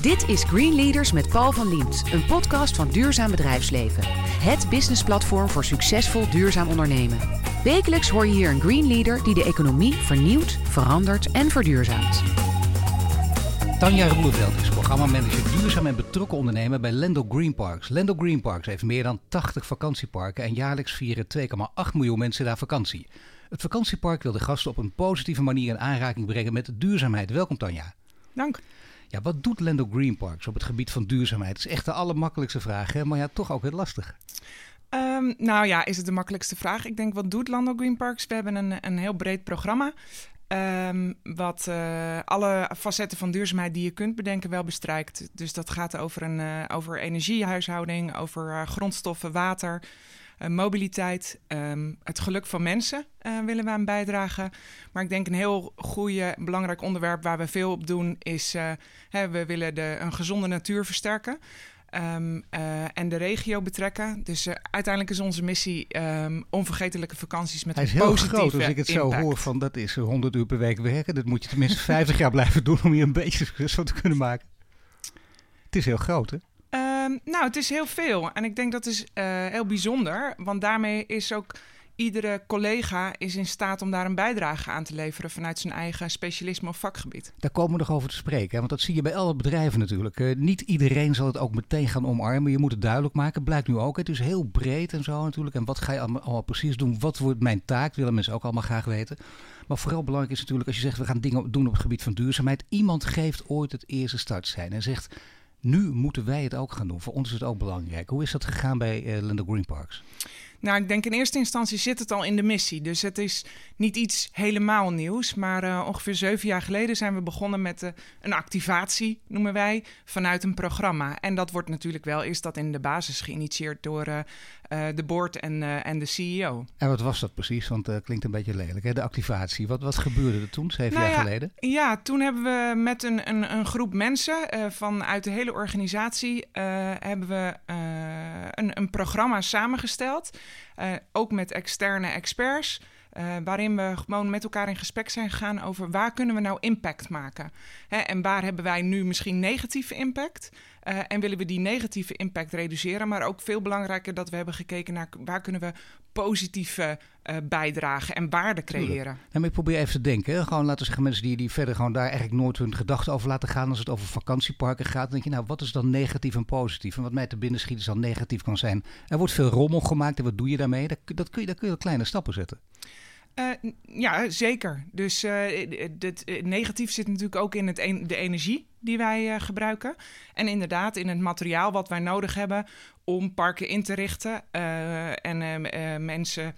Dit is Green Leaders met Paul van Liempt, een podcast van Duurzaam Bedrijfsleven. Het businessplatform voor succesvol duurzaam ondernemen. Wekelijks hoor je hier een Green Leader die de economie vernieuwt, verandert en verduurzaamt. Tanja Roeleveld is programmamanager duurzaam en betrokken ondernemer bij Landal GreenParks. Landal GreenParks heeft meer dan 80 vakantieparken en jaarlijks vieren 2,8 miljoen mensen daar vakantie. Het vakantiepark wil de gasten op een positieve manier in aanraking brengen met duurzaamheid. Welkom Tanja. Dank. Ja, wat doet Landal GreenParks op het gebied van duurzaamheid? Dat is echt de allermakkelijkste vraag, hè? Maar ja, toch ook heel lastig. Is het de makkelijkste vraag? Ik denk, wat doet Landal GreenParks? We hebben een heel breed programma. Wat alle facetten van duurzaamheid die je kunt bedenken wel bestrijkt. Dus dat gaat over energiehuishouding, over grondstoffen, water, mobiliteit. Het geluk van mensen willen we aan bijdragen. Maar ik denk een heel belangrijk onderwerp waar we veel op doen is... we willen een gezonde natuur versterken. En de regio betrekken. Dus uiteindelijk is onze missie onvergetelijke vakanties met een positieve impact. Hij is heel groot, als ik het impact zo hoor, van dat is 100 uur per week werken. Dat moet je tenminste 50 jaar blijven doen om hier een beetje succes van te kunnen maken. Het is heel groot, hè? Het is heel veel. En ik denk dat is heel bijzonder. Want daarmee is ook iedere collega is in staat om daar een bijdrage aan te leveren vanuit zijn eigen specialisme of vakgebied. Daar komen we nog over te spreken, hè? Want dat zie je bij alle bedrijven natuurlijk. Niet iedereen zal het ook meteen gaan omarmen. Je moet het duidelijk maken, blijkt nu ook. Het is heel breed en zo natuurlijk. En wat ga je allemaal precies doen? Wat wordt mijn taak? Willen mensen ook allemaal graag weten. Maar vooral belangrijk is natuurlijk als je zegt we gaan dingen doen op het gebied van duurzaamheid. Iemand geeft ooit het eerste startsein en zegt nu moeten wij het ook gaan doen. Voor ons is het ook belangrijk. Hoe is dat gegaan bij Landal GreenParks? Nou, ik denk in eerste instantie zit het al in de missie. Dus het is niet iets helemaal nieuws. Maar ongeveer 7 jaar geleden zijn we begonnen met een activatie, noemen wij, vanuit een programma. En dat wordt natuurlijk wel eerst dat in de basis geïnitieerd door de board en de CEO. En wat was dat precies? Want het klinkt een beetje lelijk, hè? De activatie. Wat gebeurde er toen, 7 jaar geleden? Ja, toen hebben we met een groep mensen vanuit de hele organisatie hebben we een programma samengesteld. Ook met externe experts, waarin we gewoon met elkaar in gesprek zijn gegaan over waar kunnen we nou impact maken. Hè, en waar hebben wij nu misschien negatieve impact? En willen we die negatieve impact reduceren? Maar ook veel belangrijker dat we hebben gekeken naar waar kunnen we positieve bijdragen en waarde creëren. Nou, ik probeer even te denken. Hè. Gewoon laten we zeggen mensen die verder gewoon daar eigenlijk nooit hun gedachten over laten gaan. Als het over vakantieparken gaat, dan denk je nou wat is dan negatief en positief? En wat mij te binnen schiet is dan negatief kan zijn. Er wordt veel rommel gemaakt en wat doe je daarmee? Daar kun je kleine stappen zetten. Zeker. Dus negatief zit natuurlijk ook in de energie die wij gebruiken. En inderdaad in het materiaal wat wij nodig hebben om parken in te richten en mensen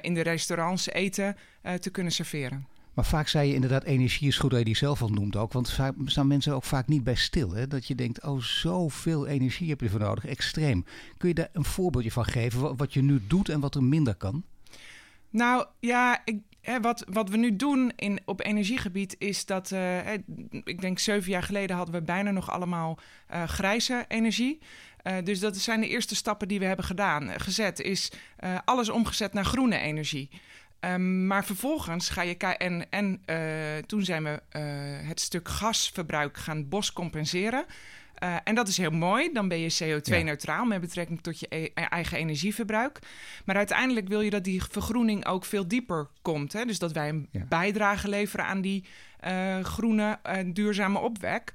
in de restaurants eten te kunnen serveren. Maar vaak zei je inderdaad energie is goed dat je die zelf al noemt ook. Want vaak staan mensen ook vaak niet bij stil. Hè? Dat je denkt, oh zoveel energie heb je voor nodig, extreem. Kun je daar een voorbeeldje van geven wat je nu doet en wat er minder kan? Nou ja, wat we nu doen op energiegebied is dat... ik denk 7 jaar geleden hadden we bijna nog allemaal grijze energie. Dus dat zijn de eerste stappen die we hebben gezet. Is alles omgezet naar groene energie. Maar vervolgens ga je... toen zijn we het stuk gasverbruik gaan bos compenseren. En dat is heel mooi. Dan ben je CO2-neutraal met betrekking tot je eigen energieverbruik. Maar uiteindelijk wil je dat die vergroening ook veel dieper komt. Hè? Dus dat wij een bijdrage leveren aan die groene, duurzame opwek.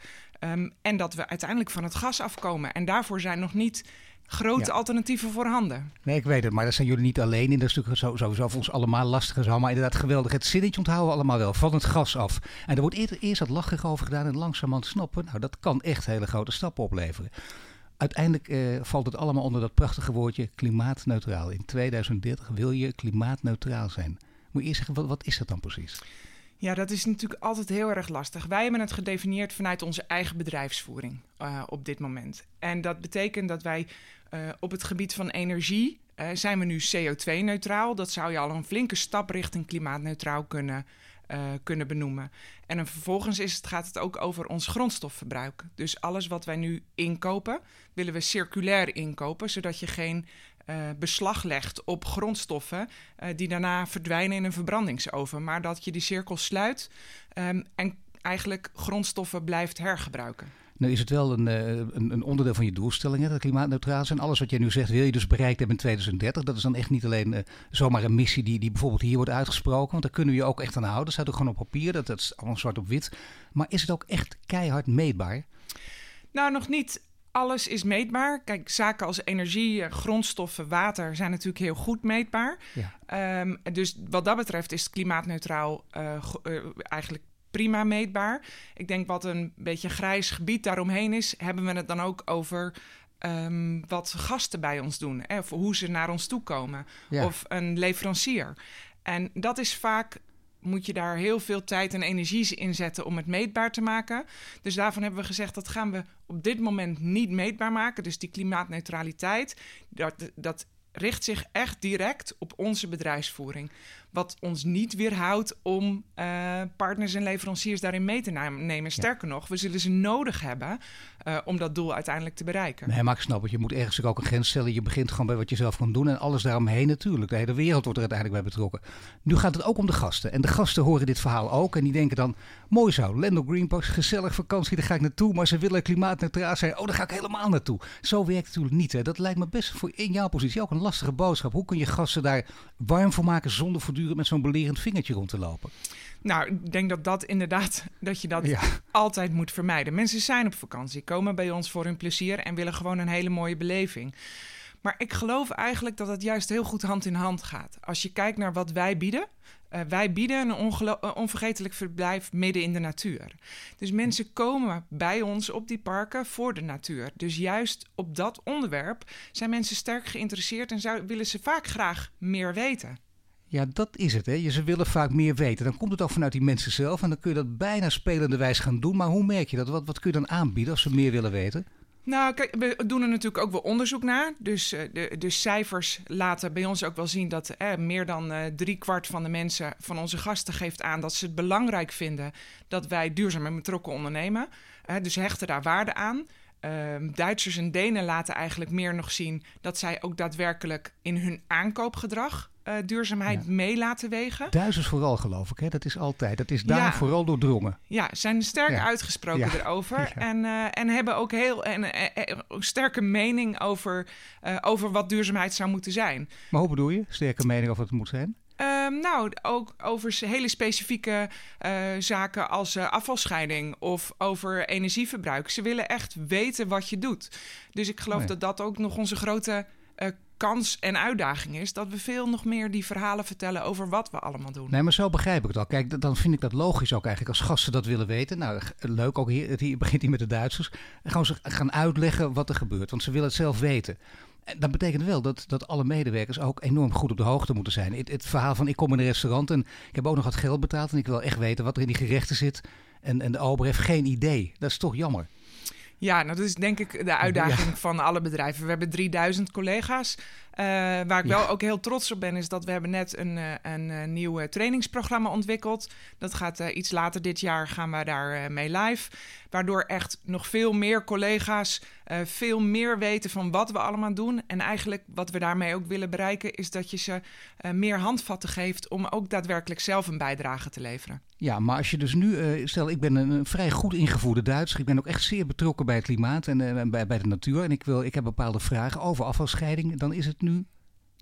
En dat we uiteindelijk van het gas afkomen. En daarvoor zijn nog niet grote alternatieven voorhanden. Nee, ik weet het. Maar dat zijn jullie niet alleen. In dat stuk sowieso voor ons allemaal lastig is. Maar inderdaad geweldig. Het zinnetje onthouden we allemaal wel. Van het gas af. En er wordt eerst dat lachig over gedaan en langzamerhand snappen. Nou, dat kan echt hele grote stappen opleveren. Uiteindelijk valt het allemaal onder dat prachtige woordje klimaatneutraal. In 2030 wil je klimaatneutraal zijn. Moet je eerst zeggen, wat is dat dan precies? Ja, dat is natuurlijk altijd heel erg lastig. Wij hebben het gedefinieerd vanuit onze eigen bedrijfsvoering op dit moment. En dat betekent dat wij op het gebied van energie zijn we nu CO2-neutraal. Dat zou je al een flinke stap richting klimaatneutraal kunnen benoemen. En dan vervolgens gaat het ook over ons grondstofverbruik. Dus alles wat wij nu inkopen, willen we circulair inkopen, zodat je geen beslag legt op grondstoffen die daarna verdwijnen in een verbrandingsoven. Maar dat je die cirkel sluit en eigenlijk grondstoffen blijft hergebruiken. Nu is het wel een onderdeel van je doelstellingen, dat klimaatneutraal zijn. Alles wat jij nu zegt wil je dus bereikt hebben in 2030. Dat is dan echt niet alleen zomaar een missie die bijvoorbeeld hier wordt uitgesproken. Want daar kunnen we je ook echt aan houden. Dat staat ook gewoon op papier, dat is allemaal zwart op wit. Maar is het ook echt keihard meetbaar? Nou, nog niet. Alles is meetbaar. Kijk, zaken als energie, grondstoffen, water zijn natuurlijk heel goed meetbaar. Ja. Dus wat dat betreft is het klimaatneutraal eigenlijk prima meetbaar. Ik denk wat een beetje grijs gebied daaromheen is, hebben we het dan ook over wat gasten bij ons doen. Hè? Of hoe ze naar ons toe komen. Ja. Of een leverancier. En dat is vaak, moet je daar heel veel tijd en energie in zetten om het meetbaar te maken. Dus daarvan hebben we gezegd, dat gaan we op dit moment niet meetbaar maken. Dus die klimaatneutraliteit, dat richt zich echt direct op onze bedrijfsvoering. Wat ons niet weerhoudt om partners en leveranciers daarin mee te nemen. Sterker nog, we zullen ze nodig hebben om dat doel uiteindelijk te bereiken. Nee, maar ik snap het. Je moet ergens ook een grens stellen. Je begint gewoon bij wat je zelf kan doen en alles daaromheen natuurlijk. De hele wereld wordt er uiteindelijk bij betrokken. Nu gaat het ook om de gasten. En de gasten horen dit verhaal ook en die denken dan, mooi zo, Landal GreenParks, gezellig vakantie, daar ga ik naartoe. Maar ze willen klimaatneutraal zijn. Oh, daar ga ik helemaal naartoe. Zo werkt het natuurlijk niet. Hè. Dat lijkt me best voor in jouw positie ook een lastige boodschap. Hoe kun je gasten daar warm voor maken zonder voortdurend met zo'n belerend vingertje rond te lopen? Nou, ik denk dat je dat altijd moet vermijden. Mensen zijn op vakantie, komen bij ons voor hun plezier en willen gewoon een hele mooie beleving. Maar ik geloof eigenlijk dat het juist heel goed hand in hand gaat. Als je kijkt naar wat wij bieden. Wij bieden een onvergetelijk verblijf midden in de natuur. Dus mensen komen bij ons op die parken voor de natuur. Dus juist op dat onderwerp zijn mensen sterk geïnteresseerd en willen ze vaak graag meer weten. Ja, dat is het. Hè? Ze willen vaak meer weten. Dan komt het ook vanuit die mensen zelf en dan kun je dat bijna spelenderwijs gaan doen. Maar hoe merk je dat? Wat kun je dan aanbieden als ze meer willen weten? Nou, kijk, we doen er natuurlijk ook wel onderzoek naar. Dus de cijfers laten bij ons ook wel zien dat meer dan 3/4 van de mensen, van onze gasten, geeft aan dat ze het belangrijk vinden dat wij duurzaam en betrokken ondernemen. Dus hechten daar waarde aan. Duitsers en Denen laten eigenlijk meer nog zien dat zij ook daadwerkelijk in hun aankoopgedrag duurzaamheid mee laten wegen. Duitsers vooral, geloof ik. Hè? Dat is altijd. Dat is daar vooral doordrongen. Ja, zijn sterk uitgesproken erover. Ja. En hebben ook heel een sterke mening over wat duurzaamheid zou moeten zijn. Maar hoe bedoel je? Sterke mening over wat het moet zijn? Nou, ook over hele specifieke zaken als afvalscheiding of over energieverbruik. Ze willen echt weten wat je doet. Dus ik geloof dat ook nog onze grote kans en uitdaging is, dat we veel nog meer die verhalen vertellen over wat we allemaal doen. Nee, maar zo begrijp ik het al. Kijk, dan vind ik dat logisch ook eigenlijk als gasten dat willen weten. Nou, leuk, ook hier begint hij met de Duitsers. Gewoon ze gaan uitleggen wat er gebeurt, want ze willen het zelf weten. Dat betekent wel dat alle medewerkers ook enorm goed op de hoogte moeten zijn. Het verhaal van ik kom in een restaurant en ik heb ook nog wat geld betaald en ik wil echt weten wat er in die gerechten zit. En de ober heeft geen idee. Dat is toch jammer. Ja, nou, dat is denk ik de uitdaging van alle bedrijven. We hebben 3000 collega's. Waar ik wel ook heel trots op ben, is dat we hebben net een nieuw trainingsprogramma ontwikkeld. Dat gaat iets later dit jaar gaan we daar mee live. Waardoor echt nog veel meer collega's veel meer weten van wat we allemaal doen. En eigenlijk wat we daarmee ook willen bereiken is dat je ze meer handvatten geeft om ook daadwerkelijk zelf een bijdrage te leveren. Ja, maar als je dus nu, stel ik ben een vrij goed ingevoerde Duitser. Ik ben ook echt zeer betrokken bij het klimaat en bij de natuur. En ik heb bepaalde vragen over afvalscheiding. Dan is het nu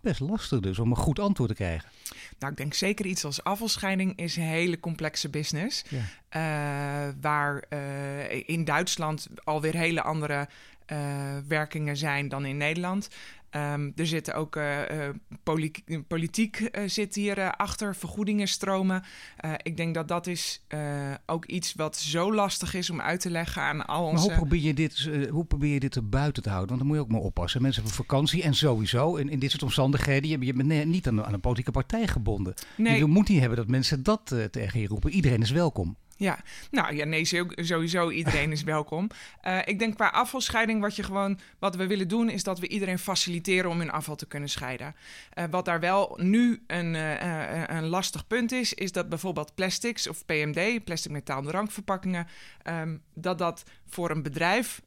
best lastig dus om een goed antwoord te krijgen. Nou, ik denk zeker iets als afvalscheiding is een hele complexe business. Ja. Waar in Duitsland alweer hele andere werkingen zijn dan in Nederland. Er zitten ook politiek zit hier achter, vergoedingenstromen. Ik denk dat is ook iets wat zo lastig is om uit te leggen aan al onze... Maar hoe probeer je dit er buiten te houden? Want dan moet je ook maar oppassen. Mensen hebben vakantie en sowieso. In dit soort omstandigheden, je bent niet aan een politieke partij gebonden. Nee. Je moet niet hebben dat mensen dat tegen je roepen. Iedereen is welkom. Ja, nou ja, nee, sowieso iedereen is welkom. Ik denk qua afvalscheiding wat we willen doen is dat we iedereen faciliteren om hun afval te kunnen scheiden. Wat daar wel nu een lastig punt is dat bijvoorbeeld plastics of PMD, plastic metaal drankverpakkingen, dat voor een bedrijf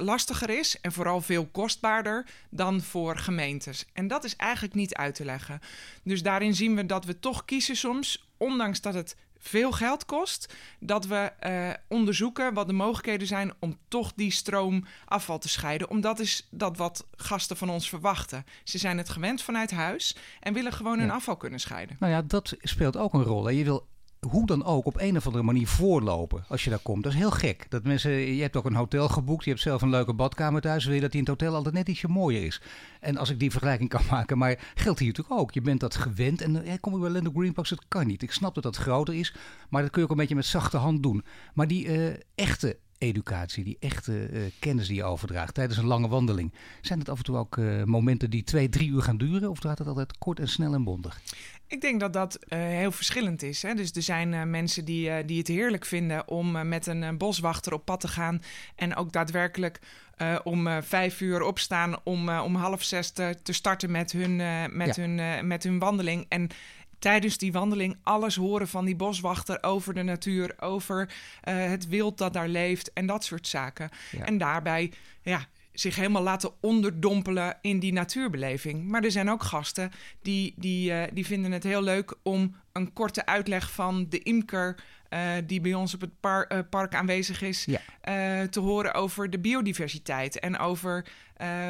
lastiger is en vooral veel kostbaarder dan voor gemeentes. En dat is eigenlijk niet uit te leggen. Dus daarin zien we dat we toch kiezen soms, ondanks dat het veel geld kost, dat we onderzoeken wat de mogelijkheden zijn om toch die stroom afval te scheiden. Omdat is dat wat gasten van ons verwachten. Ze zijn het gewend vanuit huis en willen gewoon hun afval kunnen scheiden. Nou ja, dat speelt ook een rol. Hè? Je wil hoe dan ook op een of andere manier voorlopen als je daar komt. Dat is heel gek. Dat mensen, je hebt ook een hotel geboekt, je hebt zelf een leuke badkamer thuis, wil je dat die in het hotel altijd net ietsje mooier is. En als ik die vergelijking kan maken, maar geldt hier natuurlijk ook. Je bent dat gewend en kom ik bij Landal GreenParks, dat kan niet. Ik snap dat dat groter is, maar dat kun je ook een beetje met zachte hand doen. Maar die echte educatie, die echte kennis die je overdraagt tijdens een lange wandeling. Zijn het af en toe ook momenten die 2-3 uur gaan duren? Of gaat het altijd kort en snel en bondig? Ik denk dat dat heel verschillend is. Hè? Dus er zijn mensen die het heerlijk vinden om met een boswachter op pad te gaan. En ook daadwerkelijk om 5 uur opstaan om 5:30 te starten met hun wandeling. En tijdens die wandeling alles horen van die boswachter over de natuur, over het wild dat daar leeft en dat soort zaken. Ja. En daarbij zich helemaal laten onderdompelen in die natuurbeleving. Maar er zijn ook gasten die vinden het heel leuk om een korte uitleg van de imker die bij ons op het park aanwezig is, te horen over de biodiversiteit en over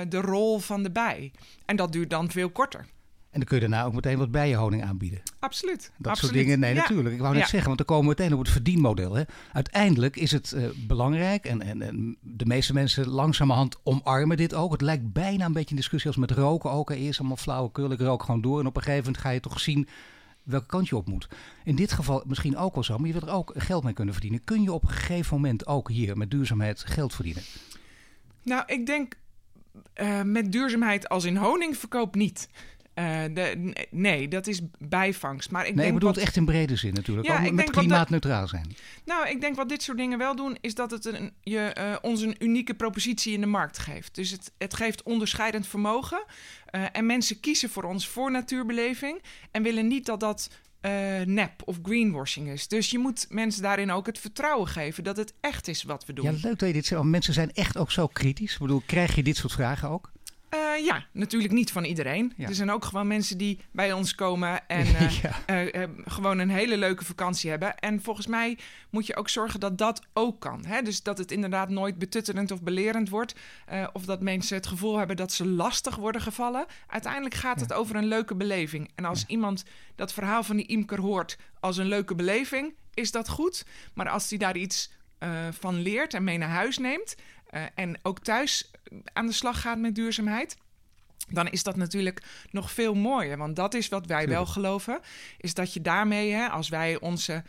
de rol van de bij. En dat duurt dan veel korter. En dan kun je daarna ook meteen wat bijenhoning aanbieden. Absoluut. Dat soort dingen, natuurlijk. Ik wou net zeggen, want dan komen we meteen op het verdienmodel. Hè. Uiteindelijk is het belangrijk en de meeste mensen langzamerhand omarmen dit ook. Het lijkt bijna een beetje een discussie als met roken ook. Eerst allemaal flauwekul, ik rook gewoon door en op een gegeven moment ga je toch zien welke kant je op moet. In dit geval misschien ook wel zo, maar je wilt er ook geld mee kunnen verdienen. Kun je op een gegeven moment ook hier met duurzaamheid geld verdienen? Nou, ik denk met duurzaamheid als in honingverkoop niet. Dat is bijvangst. Maar ik bedoel het echt in brede zin natuurlijk. Ja, ook met klimaatneutraal zijn. Nou, ik denk wat dit soort dingen wel doen, is dat het ons een unieke propositie in de markt geeft. Dus het geeft onderscheidend vermogen. En mensen kiezen voor ons voor natuurbeleving en willen niet dat nep of greenwashing is. Dus je moet mensen daarin ook het vertrouwen geven dat het echt is wat we doen. Ja, leuk dat je dit zegt. Mensen zijn echt ook zo kritisch. Ik bedoel, krijg je dit soort vragen ook? Natuurlijk niet van iedereen. Ja. Er zijn ook gewoon mensen die bij ons komen en gewoon een hele leuke vakantie hebben. En volgens mij moet je ook zorgen dat dat ook kan. Hè? Dus dat het inderdaad nooit betuttelend of belerend wordt. Of dat mensen het gevoel hebben dat ze lastig worden gevallen. Uiteindelijk gaat het over een leuke beleving. En als iemand dat verhaal van die imker hoort als een leuke beleving, is dat goed. Maar als die daar iets van leert en mee naar huis neemt, en ook thuis aan de slag gaat met duurzaamheid, dan is dat natuurlijk nog veel mooier. Want dat is wat wij wel geloven, is dat je daarmee, als wij onze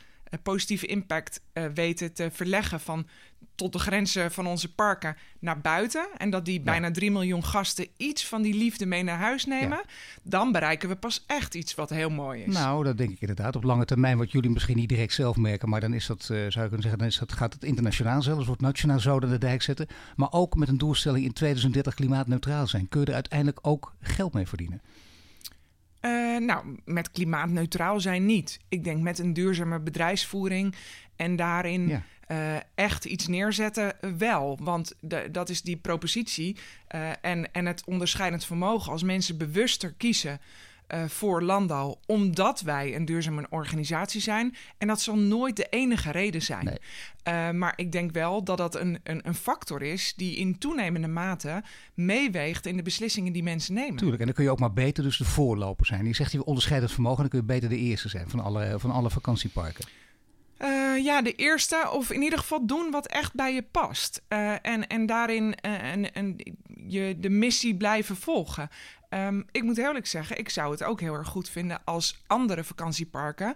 positieve impact weten te verleggen van tot de grenzen van onze parken naar buiten, en dat die bijna 3 miljoen gasten iets van die liefde mee naar huis nemen, dan bereiken we pas echt iets wat heel mooi is. Nou, dat denk ik inderdaad. Op lange termijn, wat jullie misschien niet direct zelf merken, maar dan is dat, zou je kunnen zeggen, gaat het internationaal zelfs, wordt nationaal zo aan de dijk zetten, maar ook met een doelstelling in 2030 klimaatneutraal zijn. Kun je er uiteindelijk ook geld mee verdienen? Met klimaatneutraal zijn niet. Ik denk met een duurzame bedrijfsvoering en daarin echt iets neerzetten wel. Want dat is die propositie en het onderscheidend vermogen. Als mensen bewuster kiezen voor Landal, omdat wij een duurzame organisatie zijn. En dat zal nooit de enige reden zijn. Nee. Maar ik denk wel dat dat een factor is die in toenemende mate meeweegt in de beslissingen die mensen nemen. Tuurlijk, en dan kun je ook maar beter dus de voorloper zijn. Je zegt, je onderscheidend vermogen, dan kun je beter de eerste zijn van alle vakantieparken. De eerste, of in ieder geval doen wat echt bij je past. En daarin je de missie blijven volgen. Ik moet eerlijk zeggen, ik zou het ook heel erg goed vinden als andere vakantieparken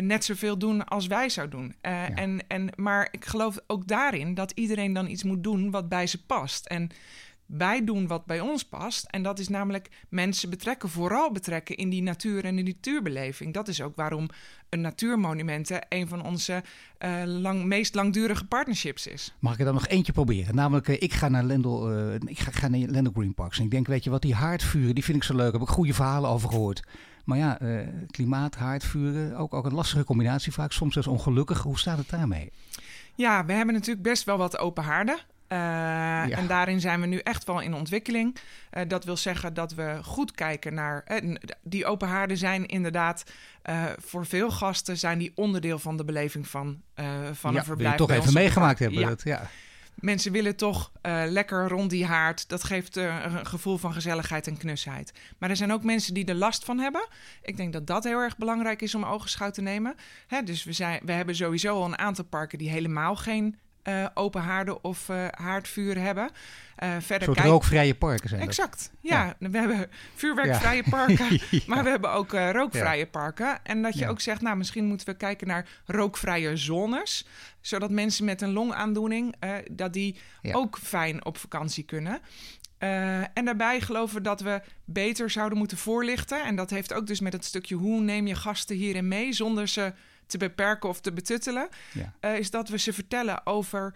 net zoveel doen als wij zouden doen. Maar ik geloof ook daarin dat iedereen dan iets moet doen wat bij ze past. En wij doen wat bij ons past. En dat is namelijk mensen vooral betrekken in die natuur en de natuurbeleving. Dat is ook waarom een Natuurmonumenten een van onze meest langdurige partnerships is. Mag ik er dan nog eentje proberen? Namelijk, ik ga naar Landal GreenParks. En ik denk, weet je wat, die haardvuren, die vind ik zo leuk. Daar heb ik goede verhalen over gehoord. Maar klimaat, haardvuren, ook een lastige combinatie vaak. Soms zelfs ongelukkig. Hoe staat het daarmee? Ja, we hebben natuurlijk best wel wat open haarden. Ja. En daarin zijn we nu echt wel in ontwikkeling. Dat wil zeggen dat we goed kijken naar... die open haarden zijn inderdaad... voor veel gasten zijn die onderdeel van de beleving van een verblijf. Wil je toch even meegemaakt hebben. Ja. Dat, ja. Mensen willen toch lekker rond die haard. Dat geeft een gevoel van gezelligheid en knusheid. Maar er zijn ook mensen die er last van hebben. Ik denk dat dat heel erg belangrijk is om oogschouw te nemen. Dus we hebben sowieso al een aantal parken die helemaal geen... open haarden of haardvuur hebben. Verder soort rookvrije parken zijn. Exact, ja. We hebben vuurwerkvrije parken, maar we hebben ook rookvrije parken. En dat je ook zegt, nou, misschien moeten we kijken naar rookvrije zones, zodat mensen met een longaandoening, dat die ook fijn op vakantie kunnen. En daarbij geloven we dat we beter zouden moeten voorlichten. En dat heeft ook dus met het stukje hoe neem je gasten hierin mee zonder ze te beperken of te betuttelen, is dat we ze vertellen over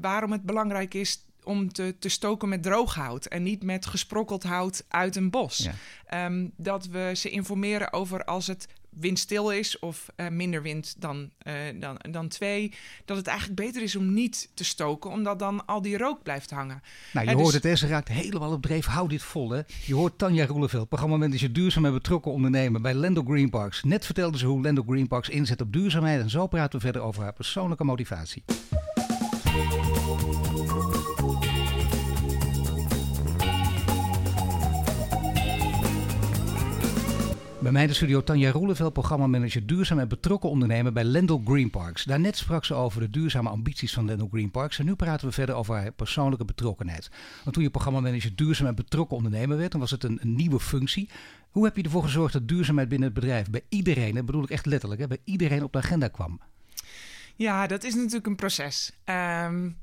waarom het belangrijk is om te stoken met droog hout en niet met gesprokkeld hout uit een bos. Ja. Dat we ze informeren over als het windstil is of minder wind dan 2... dat het eigenlijk beter is om niet te stoken, omdat dan al die rook blijft hangen. Nou, je hoort het, ze raakt helemaal op dreef. Hou dit vol, hè. Je hoort Tanja Roeleveld, programmamanager duurzaam en betrokken ondernemer bij Landal GreenParks. Net vertelde ze hoe Landal GreenParks inzet op duurzaamheid en zo praten we verder over haar persoonlijke motivatie. Bij mij in de studio Tanja Roeleveld, programmamanager duurzaam en betrokken ondernemer bij Landal GreenParks. Daarnet sprak ze over de duurzame ambities van Landal GreenParks en nu praten we verder over haar persoonlijke betrokkenheid. Want toen je programmamanager duurzaam en betrokken ondernemer werd, dan was het een nieuwe functie. Hoe heb je ervoor gezorgd dat duurzaamheid binnen het bedrijf bij iedereen, dat bedoel ik echt letterlijk, bij iedereen op de agenda kwam? Ja, dat is natuurlijk een proces.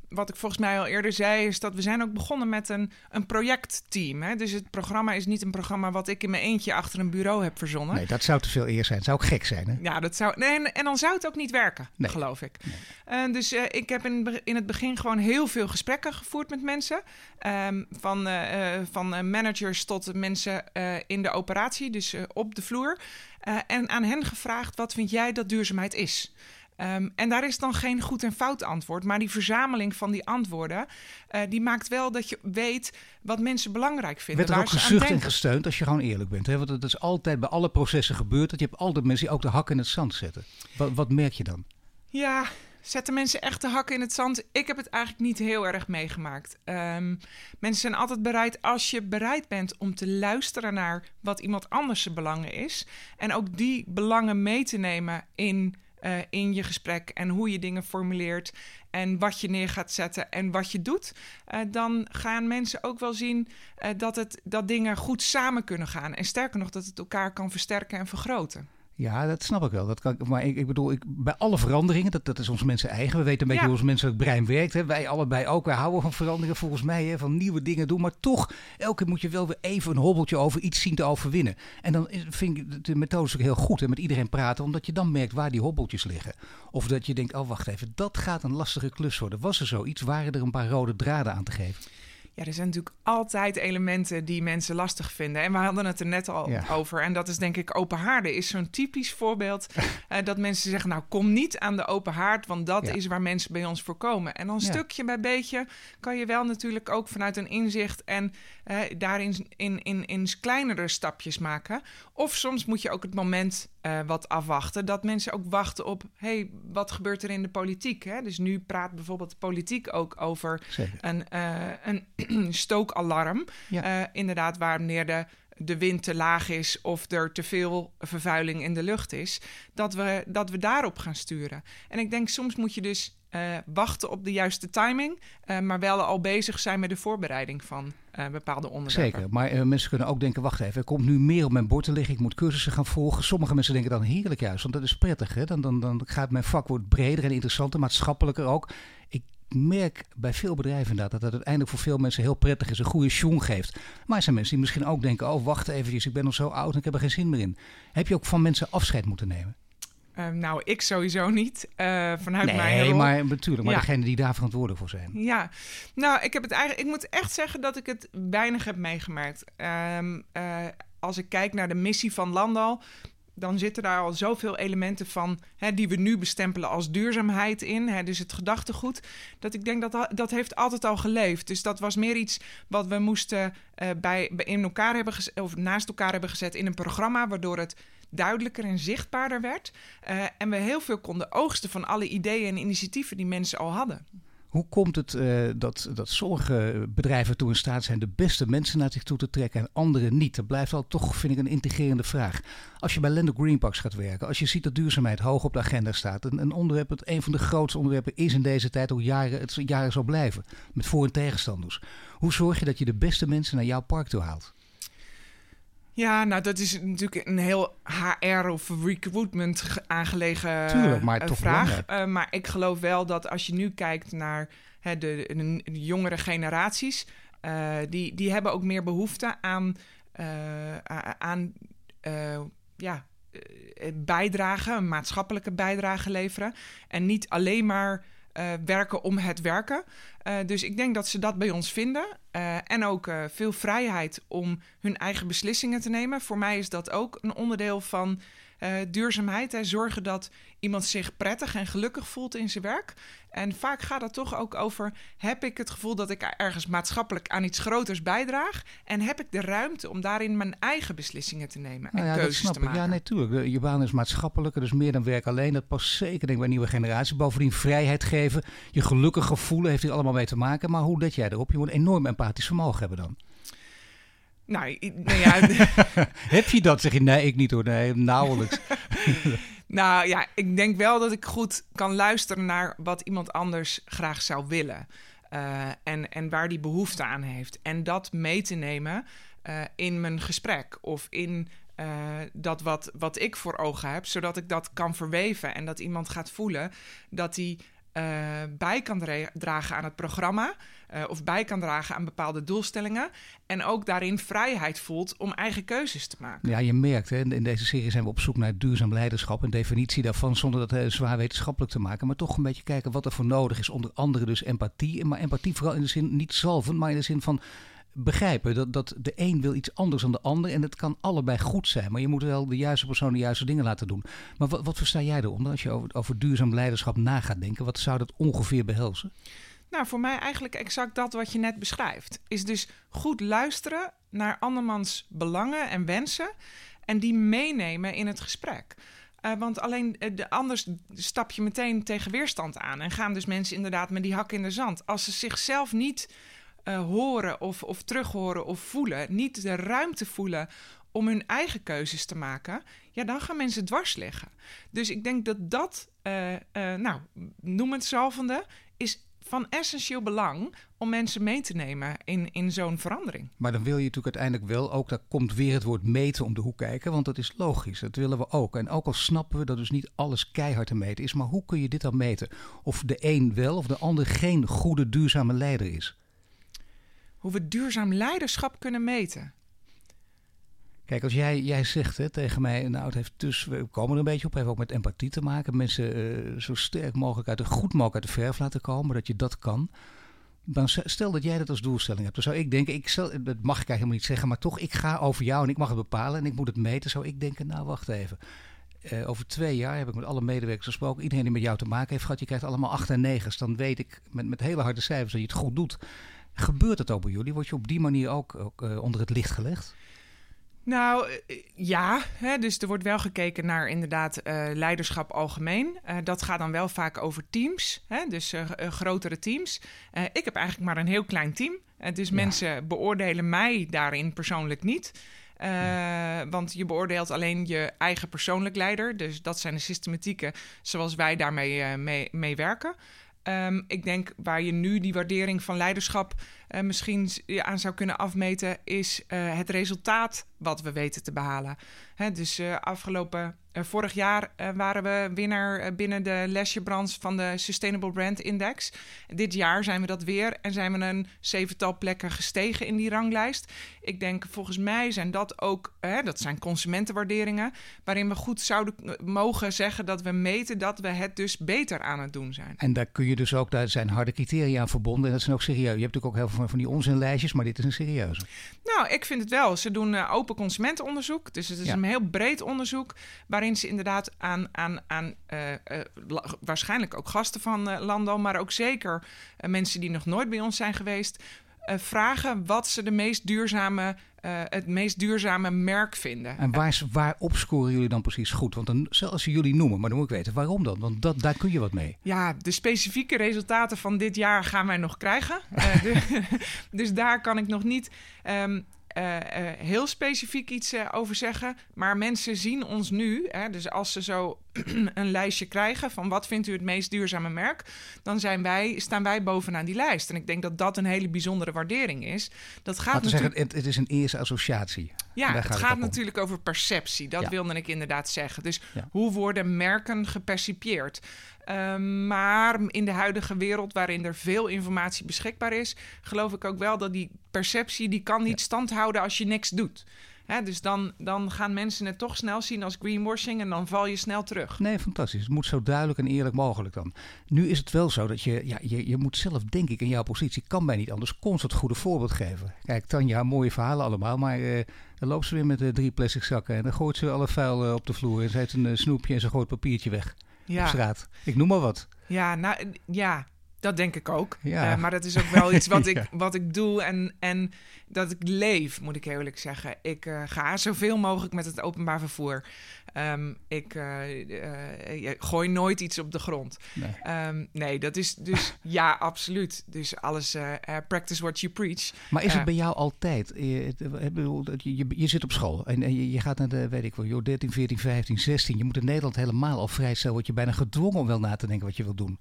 Wat ik volgens mij al eerder zei, is dat we zijn ook begonnen met een projectteam. Hè? Dus het programma is niet een programma wat ik in mijn eentje achter een bureau heb verzonnen. Nee, dat zou te veel eer zijn. Dat zou ook gek zijn, hè? Ja, dat zou... Nee, en dan zou het ook niet werken, geloof ik. Nee. Dus ik heb in het begin gewoon heel veel gesprekken gevoerd met mensen. Van managers tot mensen in de operatie, dus op de vloer. En aan hen gevraagd, wat vind jij dat duurzaamheid is? En daar is dan geen goed en fout antwoord. Maar die verzameling van die antwoorden, die maakt wel dat je weet wat mensen belangrijk vinden. Werd er ook gezucht en gesteund als je gewoon eerlijk bent? Hè? Want dat is altijd bij alle processen gebeurd. Dat je hebt altijd mensen die ook de hak in het zand zetten. Wat merk je dan? Ja, zetten mensen echt de hakken in het zand? Ik heb het eigenlijk niet heel erg meegemaakt. Mensen zijn altijd bereid, als je bereid bent om te luisteren naar wat iemand anders zijn belangen is. En ook die belangen mee te nemen in je gesprek en hoe je dingen formuleert en wat je neer gaat zetten en wat je doet, dan gaan mensen ook wel zien dat dingen goed samen kunnen gaan. En sterker nog, dat het elkaar kan versterken en vergroten. Ja, dat snap ik wel. Dat kan, maar ik bedoel, bij alle veranderingen, dat is ons mensen eigen. We weten een beetje hoe ons menselijk brein werkt. Hè. Wij allebei ook. Wij houden van veranderingen volgens mij, hè, van nieuwe dingen doen. Maar toch, elke keer moet je wel weer even een hobbeltje over iets zien te overwinnen. En dan vind ik de methode ook heel goed, hè, met iedereen praten. Omdat je dan merkt waar die hobbeltjes liggen. Of dat je denkt, oh wacht even, dat gaat een lastige klus worden. Was er zoiets? Waren er een paar rode draden aan te geven? Ja, er zijn natuurlijk altijd elementen die mensen lastig vinden. En we hadden het er net al over. En dat is denk ik open haarden is zo'n typisch voorbeeld. Dat mensen zeggen, nou kom niet aan de open haard, want dat is waar mensen bij ons voor komen. En dan stukje bij beetje kan je wel natuurlijk ook vanuit een inzicht en daarin in kleinere stapjes maken. Of soms moet je ook het moment wat afwachten. Dat mensen ook wachten op, hey, wat gebeurt er in de politiek? Hè? Dus nu praat bijvoorbeeld de politiek ook over een stookalarm. Ja. Inderdaad, wanneer de wind te laag is of er te veel vervuiling in de lucht is, dat we daarop gaan sturen. En ik denk, soms moet je dus wachten op de juiste timing, maar wel al bezig zijn met de voorbereiding van bepaalde onderwerpen. Zeker, maar mensen kunnen ook denken, wacht even, er komt nu meer op mijn bord te liggen, ik moet cursussen gaan volgen. Sommige mensen denken dan heerlijk juist, want dat is prettig. Hè? Dan gaat mijn vak wordt breder en interessanter, maatschappelijker ook. Ik merk bij veel bedrijven inderdaad dat het uiteindelijk voor veel mensen heel prettig is, een goede sjoen geeft. Maar er zijn mensen die misschien ook denken, oh wacht eventjes, ik ben nog zo oud en ik heb er geen zin meer in. Heb je ook van mensen afscheid moeten nemen? Nou, ik sowieso niet. Vanuit mijn rol. Maar natuurlijk. Maar degene die daar verantwoordelijk voor zijn. Ja, nou, ik moet echt zeggen dat ik het weinig heb meegemaakt. Als ik kijk naar de missie van Landal, dan zitten daar al zoveel elementen van, hè, die we nu bestempelen als duurzaamheid in. Hè, dus het gedachtegoed, dat ik denk dat heeft altijd al geleefd. Dus dat was meer iets wat we moesten naast elkaar hebben gezet in een programma, waardoor het duidelijker en zichtbaarder werd. En we heel veel konden oogsten van alle ideeën en initiatieven die mensen al hadden. Hoe komt het dat sommige bedrijven toe in staat zijn de beste mensen naar zich toe te trekken en anderen niet? Dat blijft al toch, vind ik, een intrigerende vraag. Als je bij Landal GreenParks gaat werken, als je ziet dat duurzaamheid hoog op de agenda staat, een onderwerp, het een van de grootste onderwerpen is in deze tijd, hoe jaren zal blijven, met voor- en tegenstanders. Hoe zorg je dat je de beste mensen naar jouw park toe haalt? Ja, nou dat is natuurlijk een heel HR of recruitment aangelegen Tuurlijk, maar toch vraag. Maar ik geloof wel dat als je nu kijkt naar de jongere generaties, die hebben ook meer behoefte aan bijdrage, een maatschappelijke bijdrage leveren. En niet alleen maar werken om het werken. Dus ik denk dat ze dat bij ons vinden. En ook veel vrijheid om hun eigen beslissingen te nemen. Voor mij is dat ook een onderdeel van duurzaamheid. Hè. Zorgen dat iemand zich prettig en gelukkig voelt in zijn werk. En vaak gaat dat toch ook over, heb ik het gevoel dat ik ergens maatschappelijk aan iets groters bijdraag? En heb ik de ruimte om daarin mijn eigen beslissingen te nemen en keuzes te maken? Ja, natuurlijk. Je baan is maatschappelijker, dus meer dan werk alleen. Dat past zeker, denk ik, bij nieuwe generatie. Bovendien vrijheid geven, je gelukkig gevoelen heeft hier allemaal mee te maken. Maar hoe let jij erop? Je moet enorm empathisch vermogen hebben dan. Nou ja. Heb je dat? Zeg je, nee, ik niet hoor. Nee, nauwelijks. Nou ja, ik denk wel dat ik goed kan luisteren naar wat iemand anders graag zou willen. En waar die behoefte aan heeft. En dat mee te nemen in mijn gesprek. Of in dat wat ik voor ogen heb. Zodat ik dat kan verweven. En dat iemand gaat voelen dat hij bij kan dragen aan het programma. Of bij kan dragen aan bepaalde doelstellingen. En ook daarin vrijheid voelt om eigen keuzes te maken. Ja, je merkt, hè, in deze serie zijn we op zoek naar duurzaam leiderschap. Een definitie daarvan zonder dat zwaar wetenschappelijk te maken. Maar toch een beetje kijken wat er voor nodig is. Onder andere dus empathie. Maar empathie vooral in de zin, niet zalvend, maar in de zin van begrijpen. Dat de een wil iets anders dan de ander. En het kan allebei goed zijn. Maar je moet wel de juiste persoon de juiste dingen laten doen. Maar wat versta jij eronder? Als je over duurzaam leiderschap na gaat denken, wat zou dat ongeveer behelzen? Nou, voor mij eigenlijk exact dat wat je net beschrijft. Is dus goed luisteren naar andermans belangen en wensen en die meenemen in het gesprek. Want alleen anders stap je meteen tegen weerstand aan en gaan dus mensen inderdaad met die hak in de zand. Als ze zichzelf niet horen of terughoren of voelen, niet de ruimte voelen om hun eigen keuzes te maken, ja, dan gaan mensen dwars liggen. Dus ik denk dat noem het zalvende, is van essentieel belang om mensen mee te nemen in zo'n verandering. Maar dan wil je natuurlijk uiteindelijk wel ook, daar komt weer het woord meten om de hoek kijken, want dat is logisch, dat willen we ook. En ook al snappen we dat dus niet alles keihard te meten is, maar hoe kun je dit dan meten? Of de een wel of de ander geen goede duurzame leider is? Hoe we duurzaam leiderschap kunnen meten? Kijk, als jij zegt tegen mij, nou het heeft dus, we komen er een beetje op, heeft ook met empathie te maken. Mensen zo sterk mogelijk uit de verf laten komen, dat je dat kan. Dan stel dat jij dat als doelstelling hebt. Dan zou ik denken, dat mag ik eigenlijk helemaal niet zeggen, maar toch, ik ga over jou en ik mag het bepalen en ik moet het meten. Zou ik denken, nou wacht even. Over 2 jaar heb ik met alle medewerkers gesproken. Iedereen die met jou te maken heeft gehad, je krijgt allemaal 8 en 9's. Dan weet ik met hele harde cijfers dat je het goed doet. Gebeurt het ook bij jullie? Word je op die manier ook onder het licht gelegd? Nou, ja. Hè, dus er wordt wel gekeken naar inderdaad leiderschap algemeen. Dat gaat dan wel vaak over teams, hè, dus grotere teams. Ik heb eigenlijk maar een heel klein team. Dus mensen beoordelen mij daarin persoonlijk niet. Want je beoordeelt alleen je eigen persoonlijk leider. Dus dat zijn de systematieken zoals wij daarmee mee werken. Ik denk waar je nu die waardering van leiderschap misschien aan zou kunnen afmeten, is het resultaat wat we weten te behalen. Hè, dus vorig jaar waren we winnaar binnen de lesjebranche van de Sustainable Brand Index. Dit jaar zijn we dat weer en zijn we een 7-tal plekken gestegen in die ranglijst. Ik denk, volgens mij zijn dat ook, dat zijn consumentenwaarderingen, waarin we goed zouden mogen zeggen dat we meten dat we het dus beter aan het doen zijn. En daar zijn harde criteria aan verbonden en dat zijn ook serieus. Je hebt natuurlijk ook heel veel van die onzinlijstjes, maar dit is een serieuze. Nou, ik vind het wel. Ze doen open consumentenonderzoek, dus het is een heel breed onderzoek waarin ze inderdaad aan waarschijnlijk ook gasten van Landal, maar ook zeker mensen die nog nooit bij ons zijn geweest, vragen wat ze de meest duurzame, het meest duurzame merk vinden. En waarop scoren jullie dan precies goed? Want dan, als ze jullie noemen, maar dan moet ik weten waarom dan. Want daar kun je wat mee. Ja, de specifieke resultaten van dit jaar gaan wij nog krijgen. Dus daar kan ik nog niet heel specifiek iets over zeggen. Maar mensen zien ons nu. Dus als ze zo een lijstje krijgen van wat vindt u het meest duurzame merk, dan staan wij bovenaan die lijst. En ik denk dat dat een hele bijzondere waardering is. Dat gaat het is een eerste associatie. Ja, het gaat natuurlijk over perceptie. Dat wilde ik inderdaad zeggen. Dus hoe worden merken gepercipieerd? Maar in de huidige wereld waarin er veel informatie beschikbaar is, geloof ik ook wel dat die perceptie die kan niet stand houden als je niks doet. Dus dan gaan mensen het toch snel zien als greenwashing en dan val je snel terug. Nee, fantastisch. Het moet zo duidelijk en eerlijk mogelijk dan. Nu is het wel zo dat je moet zelf, denk ik, in jouw positie, kan mij niet anders, constant goede voorbeeld geven. Kijk, Tanja, mooie verhalen allemaal, maar dan loopt ze weer met 3 plastic zakken en dan gooit ze weer alle vuil op de vloer en ze heeft een snoepje en ze gooit papiertje weg op straat. Ik noem maar wat. Ja, nou ja. Dat denk ik ook. Ja. Maar dat is ook wel iets wat ik doe en dat ik leef, moet ik eerlijk zeggen. Ik ga zoveel mogelijk met het openbaar vervoer. Ik gooi nooit iets op de grond. Nee, nee, dat is dus ja, absoluut. Dus alles, practice what you preach. Maar is het bij jou altijd? Je zit op school en je gaat naar de, weet ik wel, 13, 14, 15, 16. Je moet in Nederland helemaal al vrij snel, word je bijna gedwongen om wel na te denken wat je wilt doen.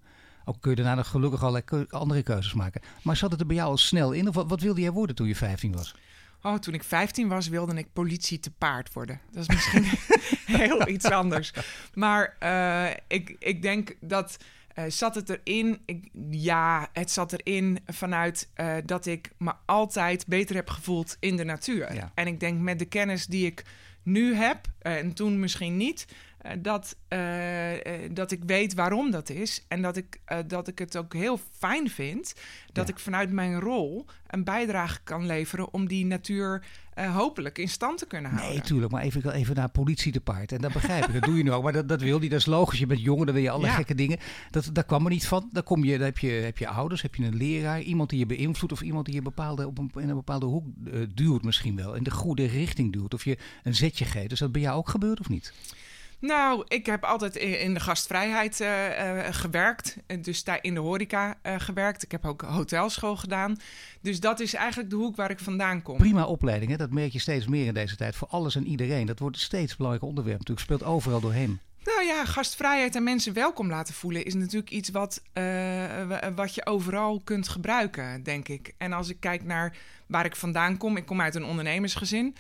Ook kun je daarna nog gelukkig allerlei andere keuzes maken. Maar zat het er bij jou al snel in? Of wat wilde jij worden toen je 15 was? Oh, toen ik 15 was, wilde ik politie te paard worden. Dat is misschien heel iets anders. Maar ik denk dat... zat het erin? Het zat erin vanuit dat ik me altijd beter heb gevoeld in de natuur. Ja. En ik denk met de kennis die ik nu heb, en toen misschien niet, dat ik weet waarom dat is. En dat ik het ook heel fijn vind dat ik vanuit mijn rol een bijdrage kan leveren om die natuur hopelijk in stand te kunnen houden. Nee, tuurlijk. Maar even naar politie te paard. En dat begrijp ik. Dat doe je nu ook. Maar dat wil niet. Dat is logisch. Je bent jong, dan wil je alle gekke dingen. Daar kwam er niet van. Dan heb je ouders, heb je een leraar, iemand die je beïnvloedt of iemand die je in een bepaalde hoek duwt misschien wel. In de goede richting duwt. Of je een zetje geeft. Dus dat bij jou ook gebeurd of niet? Nou, ik heb altijd in de gastvrijheid gewerkt. Dus daar in de horeca gewerkt. Ik heb ook hotelschool gedaan. Dus dat is eigenlijk de hoek waar ik vandaan kom. Prima opleiding, hè? Dat merk je steeds meer in deze tijd. Voor alles en iedereen. Dat wordt een steeds belangrijker onderwerp. Natuurlijk speelt overal doorheen. Nou ja, gastvrijheid en mensen welkom laten voelen is natuurlijk iets wat je overal kunt gebruiken, denk ik. En als ik kijk naar waar ik vandaan kom. Ik kom uit een ondernemersgezin.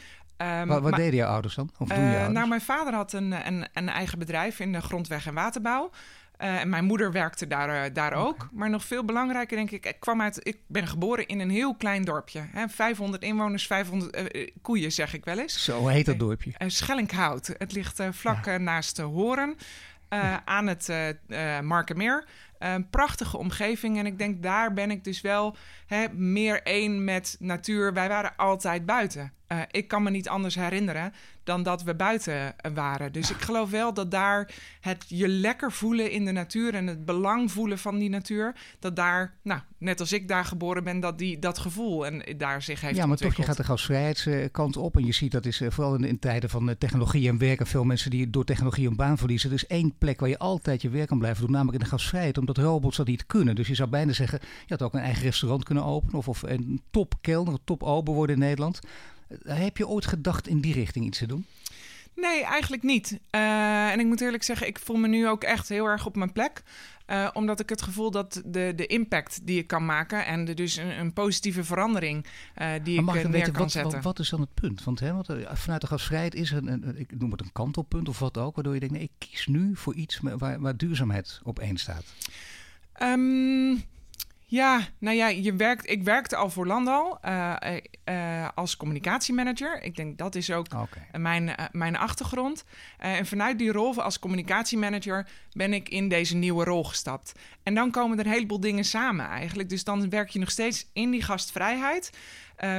Wat deden je ouders dan? Of doen je ouders? Nou, mijn vader had een eigen bedrijf in de grondweg- en waterbouw. En mijn moeder werkte daar ook. Maar nog veel belangrijker, denk ik, ik ben geboren in een heel klein dorpje. Hè, 500 inwoners, 500 koeien, zeg ik wel eens. Zo heet dat dorpje. Schellinkhout. Het ligt vlak naast Horen aan het Markermeer. Een prachtige omgeving. En ik denk, daar ben ik dus wel meer één met natuur. Wij waren altijd buiten. Ik kan me niet anders herinneren dan dat we buiten waren. Dus ik geloof wel dat daar het je lekker voelen in de natuur en het belang voelen van die natuur, dat daar, nou, net als ik daar geboren ben, dat gevoel en daar zich heeft ontwikkeld. Ja, maar toch, je gaat de gastvrijheidskant op en je ziet dat is vooral in tijden van technologie en werk en veel mensen die door technologie een baan verliezen. Er is één plek waar je altijd je werk kan blijven doen, namelijk in de gastvrijheid, omdat robots dat niet kunnen. Dus je zou bijna zeggen, je had ook een eigen restaurant kunnen openen of een topkelder, een topopen worden in Nederland. Heb je ooit gedacht in die richting iets te doen? Nee, eigenlijk niet. En ik moet eerlijk zeggen, ik voel me nu ook echt heel erg op mijn plek. Omdat ik het gevoel dat de impact die ik kan maken en dus een positieve verandering die maar ik neer weten, kan zetten. Wat is dan het punt? Want vanuit de gastvrijheid is er ik noem het een kantelpunt of wat ook, waardoor je denkt, nee, ik kies nu voor iets waar duurzaamheid op één staat. Ja, nou ja, ik werkte al voor Landal als communicatiemanager. Ik denk dat is ook mijn achtergrond. En vanuit die rol als communicatiemanager ben ik in deze nieuwe rol gestapt. En dan komen er een heleboel dingen samen eigenlijk. Dus dan werk je nog steeds in die gastvrijheid.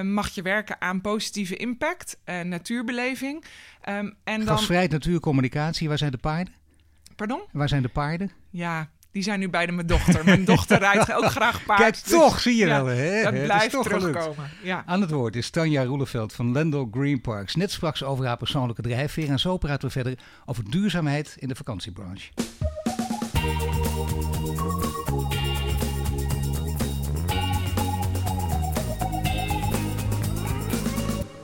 Mag je werken aan positieve impact, natuurbeleving. Gastvrijheid, natuurcommunicatie, waar zijn de paarden? Pardon? Waar zijn de paarden? Ja, die zijn nu bij mijn dochter. Mijn dochter rijdt ook graag paard. Kijk, dus, toch zie je wel. Ja, hè? Dat blijft toch terugkomen. Ja. Aan het woord is Tanja Roeleveld van Landal GreenParks. Net sprak ze over haar persoonlijke drijfveer. En zo praten we verder over duurzaamheid in de vakantiebranche.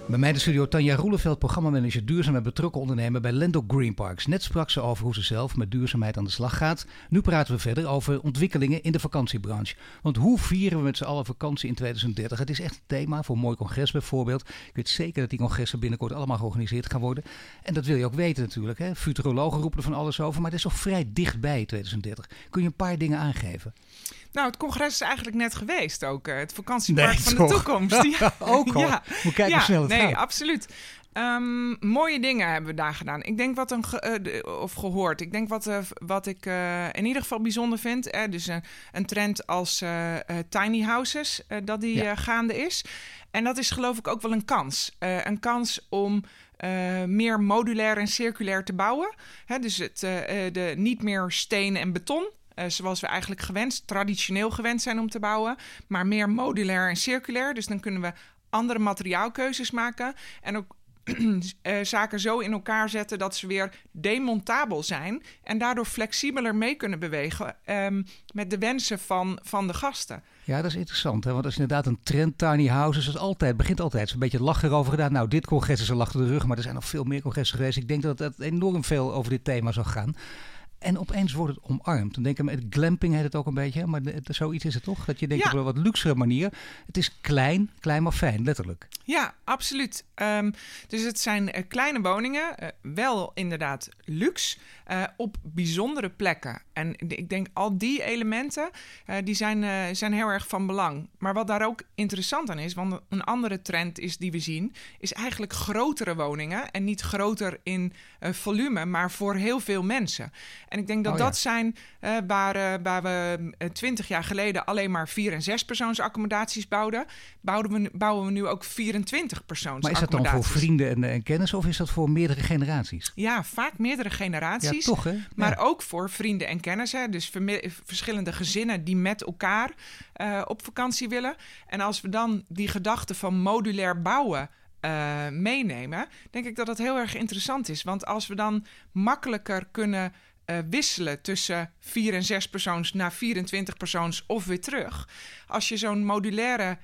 Bij mij in de studio Tanja Roeleveld, programmamanager duurzaamheid betrokken ondernemer bij Landal GreenParks. Net sprak ze over hoe ze zelf met duurzaamheid aan de slag gaat. Nu praten we verder over ontwikkelingen in de vakantiebranche. Want hoe vieren we met z'n allen vakantie in 2030? Het is echt een thema voor een mooi congres bijvoorbeeld. Ik weet zeker dat die congressen binnenkort allemaal georganiseerd gaan worden. En dat wil je ook weten natuurlijk. Hè? Futurologen roepen er van alles over, maar het is toch vrij dichtbij 2030. Kun je een paar dingen aangeven? Nou, het congres is eigenlijk net geweest ook. Het vakantiepark van de toekomst. Ja. Ook al. Ja. Moet kijken hoe snel het gaat. Nee, absoluut. Mooie dingen hebben we daar gedaan. Ik denk gehoord. Ik denk wat ik in ieder geval bijzonder vind. Dus een trend als tiny houses, dat die gaande is. En dat is geloof ik ook wel een kans. Een kans om meer modulair en circulair te bouwen. Dus niet meer steen en beton. Zoals we eigenlijk traditioneel gewend zijn om te bouwen. Maar meer modulair en circulair. Dus dan kunnen we andere materiaalkeuzes maken. En ook zaken zo in elkaar zetten dat ze weer demontabel zijn. En daardoor flexibeler mee kunnen bewegen met de wensen van de gasten. Ja, dat is interessant. Hè? Want dat is inderdaad een trend. Tiny houses begint altijd. Is een beetje lach erover gedaan. Nou, dit congres is een lach door de rug. Maar er zijn nog veel meer congressen geweest. Ik denk dat het enorm veel over dit thema zal gaan. En opeens wordt het omarmd. Dan denken we, glamping heet het ook een beetje. Maar zoiets is het toch? Dat je denkt op een wat luxere manier. Het is klein maar fijn, letterlijk. Ja, absoluut. Dus het zijn kleine woningen. Wel inderdaad luxe. Op bijzondere plekken. En ik denk al die elementen die zijn heel erg van belang. Maar wat daar ook interessant aan is, want een andere trend is die we zien, is eigenlijk grotere woningen. En niet groter in volume, maar voor heel veel mensen. En ik denk dat dat zijn waar we 20 jaar geleden alleen maar 4- en 6 persoonsaccommodaties bouwden. Bouwen we nu ook 24 persoons. Maar is dat dan voor vrienden en kennissen of is dat voor meerdere generaties? Ja, vaak meerdere generaties. Ja, toch, hè? Ja. Maar ook voor vrienden en kennissen. Dus verschillende gezinnen die met elkaar op vakantie willen. En als we dan die gedachte van modulair bouwen meenemen, denk ik dat dat heel erg interessant is. Want als we dan makkelijker kunnen wisselen tussen 4- en 6 persoons naar 24 persoons of weer terug. Als je zo'n modulaire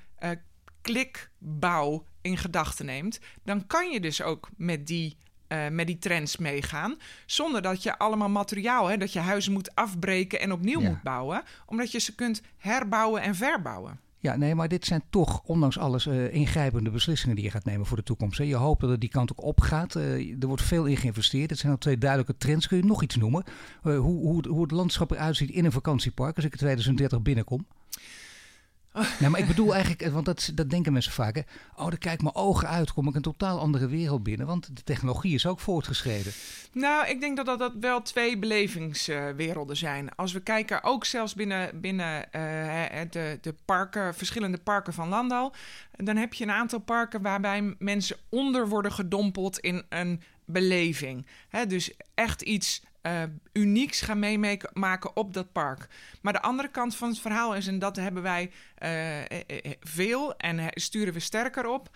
klikbouw in gedachten neemt, dan kan je dus ook met die trends meegaan. Zonder dat je allemaal materiaal, dat je huizen moet afbreken en opnieuw moet bouwen. Omdat je ze kunt herbouwen en verbouwen. Ja, nee, maar dit zijn toch, ondanks alles, ingrijpende beslissingen die je gaat nemen voor de toekomst. Hè? Je hoopt dat het die kant ook opgaat. Er wordt veel in geïnvesteerd. Het zijn al 2 duidelijke trends. Kun je nog iets noemen? Hoe het landschap eruit ziet in een vakantiepark als ik in 2030 binnenkom? Nee, maar ik bedoel eigenlijk, want dat denken mensen vaak. Hè? Oh, dan kijk mijn ogen uit, kom ik een totaal andere wereld binnen. Want de technologie is ook voortgeschreden. Nou, ik denk dat wel 2 belevingswerelden zijn. Als we kijken, ook zelfs binnen de parken, verschillende parken van Landal, dan heb je een aantal parken waarbij mensen onder worden gedompeld in een beleving. Hè? Dus echt iets unieks gaan meemaken op dat park. Maar de andere kant van het verhaal is, en dat hebben wij veel en sturen we sterker op,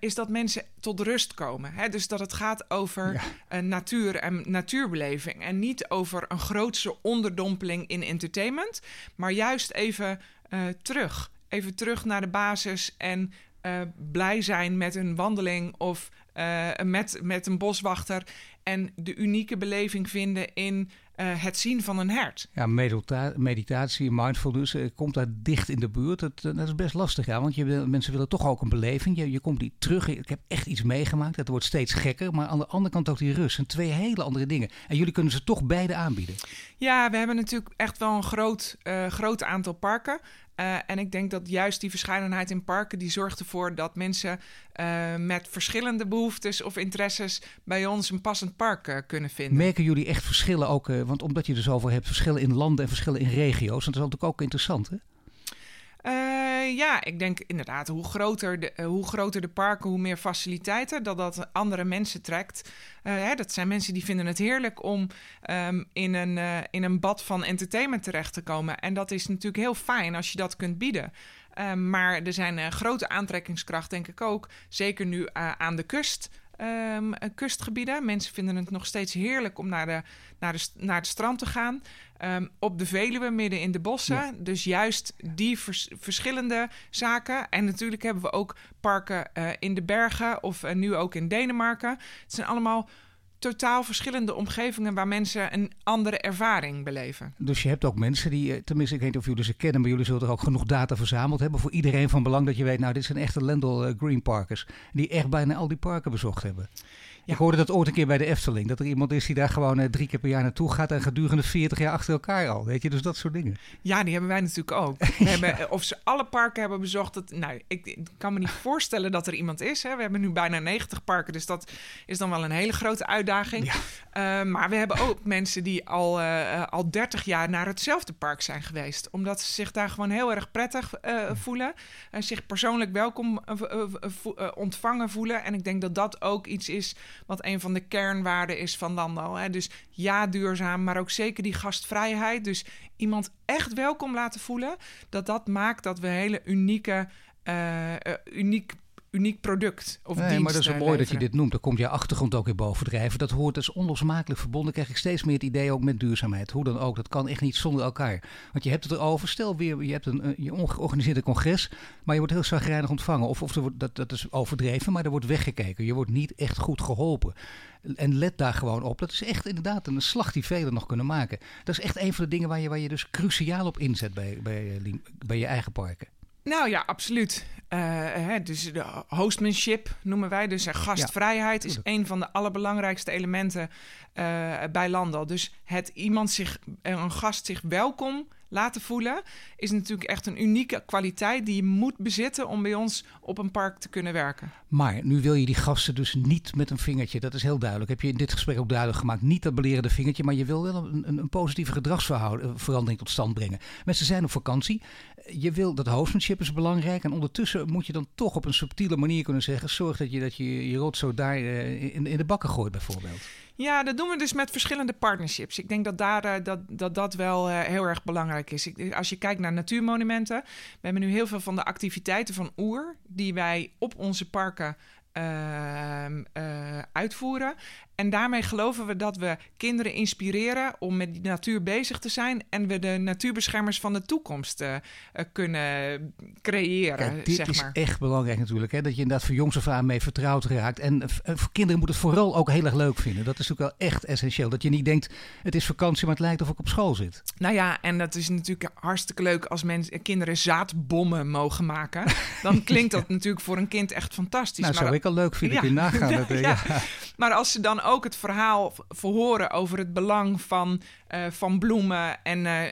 is dat mensen tot rust komen. Hè? Dus dat het gaat over natuur en natuurbeleving en niet over een grootse onderdompeling in entertainment, maar juist even terug. Even terug naar de basis en blij zijn met een wandeling of met een boswachter. En de unieke beleving vinden in het zien van een hert. Ja, meditatie, mindfulness, komt daar dicht in de buurt. Dat is best lastig, ja, want mensen willen toch ook een beleving. Je komt niet terug. Ik heb echt iets meegemaakt. Dat wordt steeds gekker. Maar aan de andere kant ook die rust. En twee hele andere dingen. En jullie kunnen ze toch beide aanbieden. Ja, we hebben natuurlijk echt wel een groot aantal parken. En ik denk dat juist die verscheidenheid in parken, die zorgt ervoor dat mensen met verschillende behoeftes of interesses bij ons een passend park kunnen vinden. Merken jullie echt verschillen ook? Want omdat je er zoveel hebt, verschillen in landen en verschillen in regio's. Dat is natuurlijk ook interessant, hè? Ja, ik denk inderdaad, hoe groter de parken, hoe meer faciliteiten, dat andere mensen trekt. Dat zijn mensen die vinden het heerlijk om in een bad van entertainment terecht te komen. En dat is natuurlijk heel fijn als je dat kunt bieden. Maar er zijn grote aantrekkingskracht, denk ik ook. Zeker nu aan de kust. Kustgebieden. Mensen vinden het nog steeds heerlijk om naar het strand te gaan. Op de Veluwe, midden in de bossen. Ja. Dus juist die verschillende zaken. En natuurlijk hebben we ook parken in de bergen of nu ook in Denemarken. Het zijn allemaal totaal verschillende omgevingen waar mensen een andere ervaring beleven. Dus je hebt ook mensen die, tenminste ik weet niet of jullie ze kennen, maar jullie zullen er ook genoeg data verzameld hebben voor iedereen van belang dat je weet, nou dit zijn echte Landal GreenParkers, die echt bijna al die parken bezocht hebben. Ja. Ik hoorde dat ooit een keer bij de Efteling, dat er iemand is die daar gewoon 3 keer per jaar naartoe gaat en gedurende 40 jaar achter elkaar al, weet je, dus dat soort dingen. Ja, die hebben wij natuurlijk ook. We hebben, of ze alle parken hebben bezocht, ik kan me niet voorstellen dat er iemand is. Hè. We hebben nu bijna 90 parken, dus dat is dan wel een hele grote uitdaging. Ja. Maar we hebben ook mensen die al 30 jaar naar hetzelfde park zijn geweest, omdat ze zich daar gewoon heel erg prettig voelen en zich persoonlijk welkom ontvangen voelen. En ik denk dat dat ook iets is wat een van de kernwaarden is van Landal. Hè? Dus ja, duurzaam, maar ook zeker die gastvrijheid. Dus iemand echt welkom laten voelen. Dat maakt dat we hele uniek product of dienst. Maar dat is mooi leveren. Dat je dit noemt. Dan komt jouw achtergrond ook weer bovendrijven. Dat is onlosmakelijk verbonden. Krijg ik steeds meer het idee ook met duurzaamheid. Hoe dan ook. Dat kan echt niet zonder elkaar. Want je hebt het erover. Stel weer, je hebt een georganiseerde congres, maar je wordt heel zagrijnig ontvangen. Dat is overdreven, maar er wordt weggekeken. Je wordt niet echt goed geholpen. En let daar gewoon op. Dat is echt inderdaad een slag die velen nog kunnen maken. Dat is echt een van de dingen waar je dus cruciaal op inzet bij je eigen parken. Nou ja, absoluut. Dus de hostmanship noemen wij. Dus gastvrijheid is een van de allerbelangrijkste elementen bij Landal. Dus het een gast zich welkom laten voelen is natuurlijk echt een unieke kwaliteit die je moet bezitten om bij ons op een park te kunnen werken. Maar nu wil je die gasten dus niet met een vingertje. Dat is heel duidelijk. Heb je in dit gesprek ook duidelijk gemaakt. Niet dat belerende vingertje, maar je wil wel een positieve gedragsverandering tot stand brengen. Mensen zijn op vakantie. Je wil dat hostmanship is belangrijk. En ondertussen moet je dan toch op een subtiele manier kunnen zeggen, zorg dat je rotzooi daar in de bakken gooit bijvoorbeeld. Ja, dat doen we dus met verschillende partnerships. Ik denk dat dat wel heel erg belangrijk is. Als je kijkt naar natuurmonumenten, we hebben nu heel veel van de activiteiten van OER die wij op onze parken uitvoeren. En daarmee geloven we dat we kinderen inspireren om met die natuur bezig te zijn en we de natuurbeschermers van de toekomst kunnen creëren. Ja, dit is echt belangrijk natuurlijk, hè? Dat je inderdaad voor jongs af aan mee vertrouwd raakt. En voor kinderen moet het vooral ook heel erg leuk vinden. Dat is natuurlijk wel echt essentieel. Dat je niet denkt, het is vakantie, maar het lijkt of ik op school zit. Nou ja, en dat is natuurlijk hartstikke leuk als kinderen zaadbommen mogen maken. Dan klinkt dat natuurlijk voor een kind echt fantastisch. Nou, zou ik al leuk vinden. Ja. Ik nagaan. Ja, ja. Maar als ze dan ook het verhaal verhoren over het belang van bloemen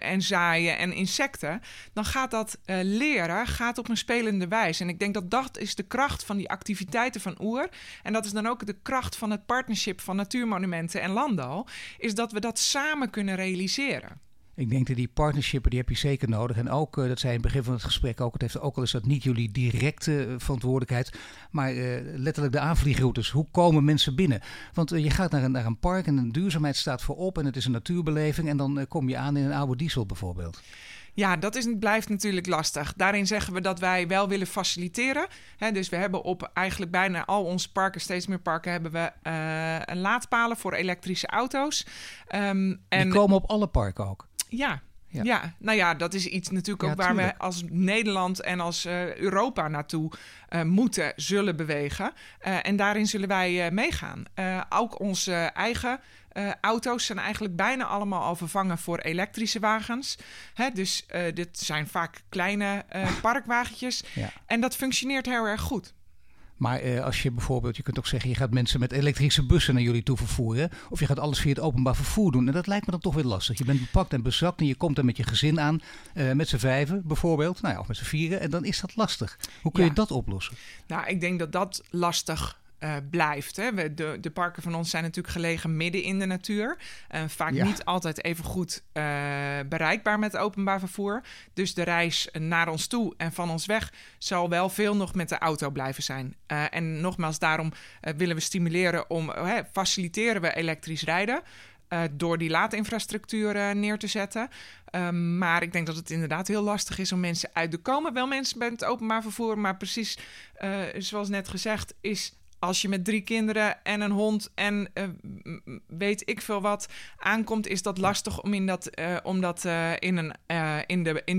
en zaaien en insecten, dan gaat dat leren op een spelende wijze. En ik denk dat is de kracht van die activiteiten van OER. En dat is dan ook de kracht van het partnership van Natuurmonumenten en Landal, is dat we dat samen kunnen realiseren. Ik denk dat die partnerships, die heb je zeker nodig. En ook, dat zei in het begin van het gesprek ook, het heeft ook al eens dat niet jullie directe verantwoordelijkheid, maar letterlijk de aanvliegroutes. Hoe komen mensen binnen? Want je gaat naar een park en de duurzaamheid staat voorop en het is een natuurbeleving en dan kom je aan in een oude diesel bijvoorbeeld. Ja, blijft natuurlijk lastig. Daarin zeggen we dat wij wel willen faciliteren. Dus we hebben op eigenlijk bijna al onze parken, steeds meer parken, hebben we laadpalen voor elektrische auto's. Die komen op alle parken ook? Ja. Ja. Ja, nou ja, dat is iets natuurlijk ook waar we als Nederland en als Europa naartoe zullen bewegen. En daarin zullen wij meegaan. Ook onze eigen Auto's zijn eigenlijk bijna allemaal al vervangen voor elektrische wagens. Hè, dus dit zijn vaak kleine parkwagentjes. Ja. En dat functioneert heel erg goed. Maar als je bijvoorbeeld, je kunt ook zeggen, je gaat mensen met elektrische bussen naar jullie toe vervoeren. Of je gaat alles via het openbaar vervoer doen. En dat lijkt me dan toch weer lastig. Je bent bepakt en bezakt en je komt dan met je gezin aan. Met z'n vijven bijvoorbeeld, nou ja, of met z'n vieren. En dan is dat lastig. Hoe kun je dat oplossen? Nou, ik denk dat dat lastig blijft. Hè. De parken van ons zijn natuurlijk gelegen midden in de natuur. Vaak niet altijd even goed bereikbaar met openbaar vervoer. Dus de reis naar ons toe en van ons weg zal wel veel nog met de auto blijven zijn. En nogmaals, daarom willen we stimuleren om, faciliteren we elektrisch rijden door die laadinfrastructuur neer te zetten. Maar ik denk dat het inderdaad heel lastig is om mensen uit te komen. Wel mensen bij het openbaar vervoer, maar precies zoals net gezegd is, als je met 3 kinderen en een hond en weet ik veel wat aankomt, is dat lastig om in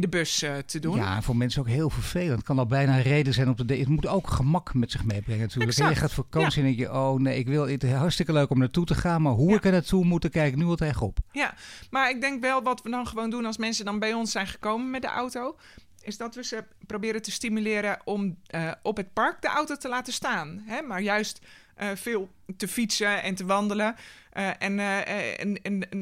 de bus te doen. Ja, voor mensen ook heel vervelend. Het kan al bijna een reden zijn om te het moet ook gemak met zich meebrengen natuurlijk. En je gaat vakantie en denk je, oh nee, ik wil het hartstikke leuk om naartoe te gaan, maar hoe ik er naartoe moet, daar kijk ik nu al tegenop. Ja, maar ik denk wel wat we dan gewoon doen als mensen dan bij ons zijn gekomen met de auto, is dat we ze proberen te stimuleren om op het park de auto te laten staan. Hè? Maar juist veel te fietsen en te wandelen en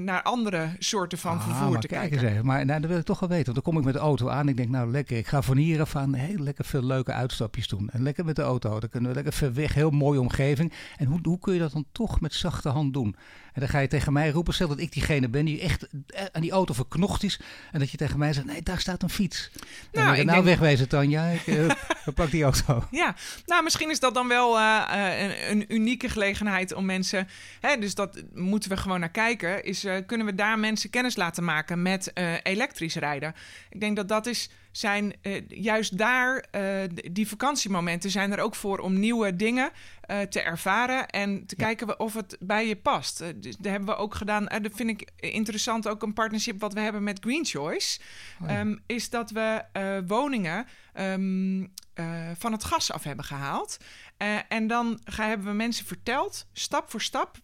naar andere soorten van vervoer te kijken. Kijk eens even. Maar dat wil ik toch wel weten. Want dan kom ik met de auto aan. Ik denk, nou lekker, ik ga van hier af aan heel lekker veel leuke uitstapjes doen. En lekker met de auto. Dan kunnen we lekker ver weg. Heel mooie omgeving. En hoe kun je dat dan toch met zachte hand doen? En dan ga je tegen mij roepen, stel dat ik diegene ben die echt aan die auto verknocht is. En dat je tegen mij zegt, nee, daar staat een fiets. Nou, wegwezen Tanja. Ik pak die auto. Ja, nou misschien is dat dan wel een unieke gelegenheid om mensen, dus dat moeten we gewoon naar kijken, is kunnen we daar mensen kennis laten maken met elektrisch rijden. Ik denk dat dat is, zijn juist daar, die vakantiemomenten zijn er ook voor om nieuwe dingen te ervaren en te kijken of het bij je past. Dus dat hebben we ook gedaan. Dat vind ik interessant, ook een partnership wat we hebben met Greenchoice. Oh ja. Is dat we woningen van het gas af hebben gehaald. En dan hebben we mensen verteld, stap voor stap,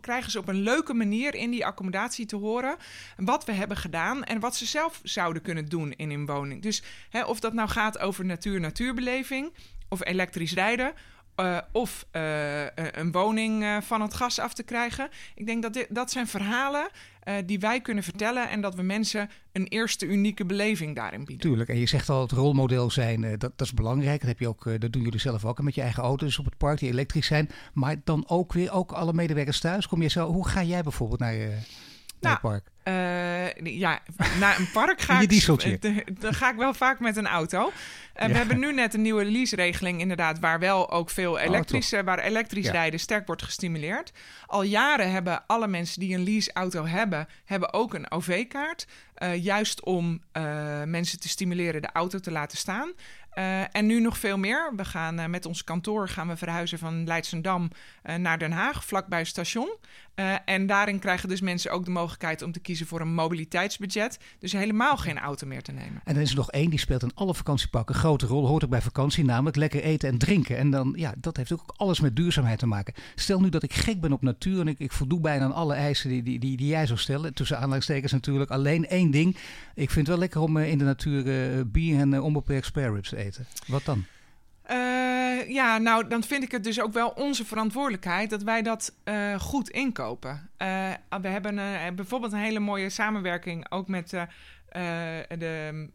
krijgen ze op een leuke manier in die accommodatie te horen wat we hebben gedaan en wat ze zelf zouden kunnen doen in hun woning. Dus of dat nou gaat over natuurbeleving of elektrisch rijden, of een woning van het gas af te krijgen. Ik denk dat dat zijn verhalen die wij kunnen vertellen en dat we mensen een eerste unieke beleving daarin bieden. Tuurlijk, en je zegt al, het rolmodel zijn, dat is belangrijk. Dat heb je ook, dat doen jullie zelf ook met je eigen auto's op het park die elektrisch zijn. Maar dan ook weer alle medewerkers thuis. Hoe ga jij bijvoorbeeld naar het park? Naar een park ga dan ga ik wel vaak met een auto. We hebben nu net een nieuwe lease-regeling inderdaad, waar wel ook veel elektrisch rijden sterk wordt gestimuleerd. Al jaren hebben alle mensen die een lease-auto hebben ook een OV-kaart. Juist om mensen te stimuleren de auto te laten staan. En nu nog veel meer. We gaan met ons kantoor verhuizen van Leidschendam naar Den Haag, vlakbij het station. En daarin krijgen dus mensen ook de mogelijkheid om te kiezen voor een mobiliteitsbudget. Dus helemaal geen auto meer te nemen. En dan is er nog één die speelt in alle vakantiepakken. Een grote rol hoort ook bij vakantie, namelijk lekker eten en drinken. En dan, dat heeft ook alles met duurzaamheid te maken. Stel nu dat ik gek ben op natuur en ik voldoe bijna aan alle eisen die jij zou stellen. Tussen aanhalingstekens natuurlijk alleen één ding. Ik vind het wel lekker om in de natuur bier en onbeperkt spare ribs te eten. Wat dan? Dan vind ik het dus ook wel onze verantwoordelijkheid dat wij dat goed inkopen. We hebben bijvoorbeeld een hele mooie samenwerking ook met de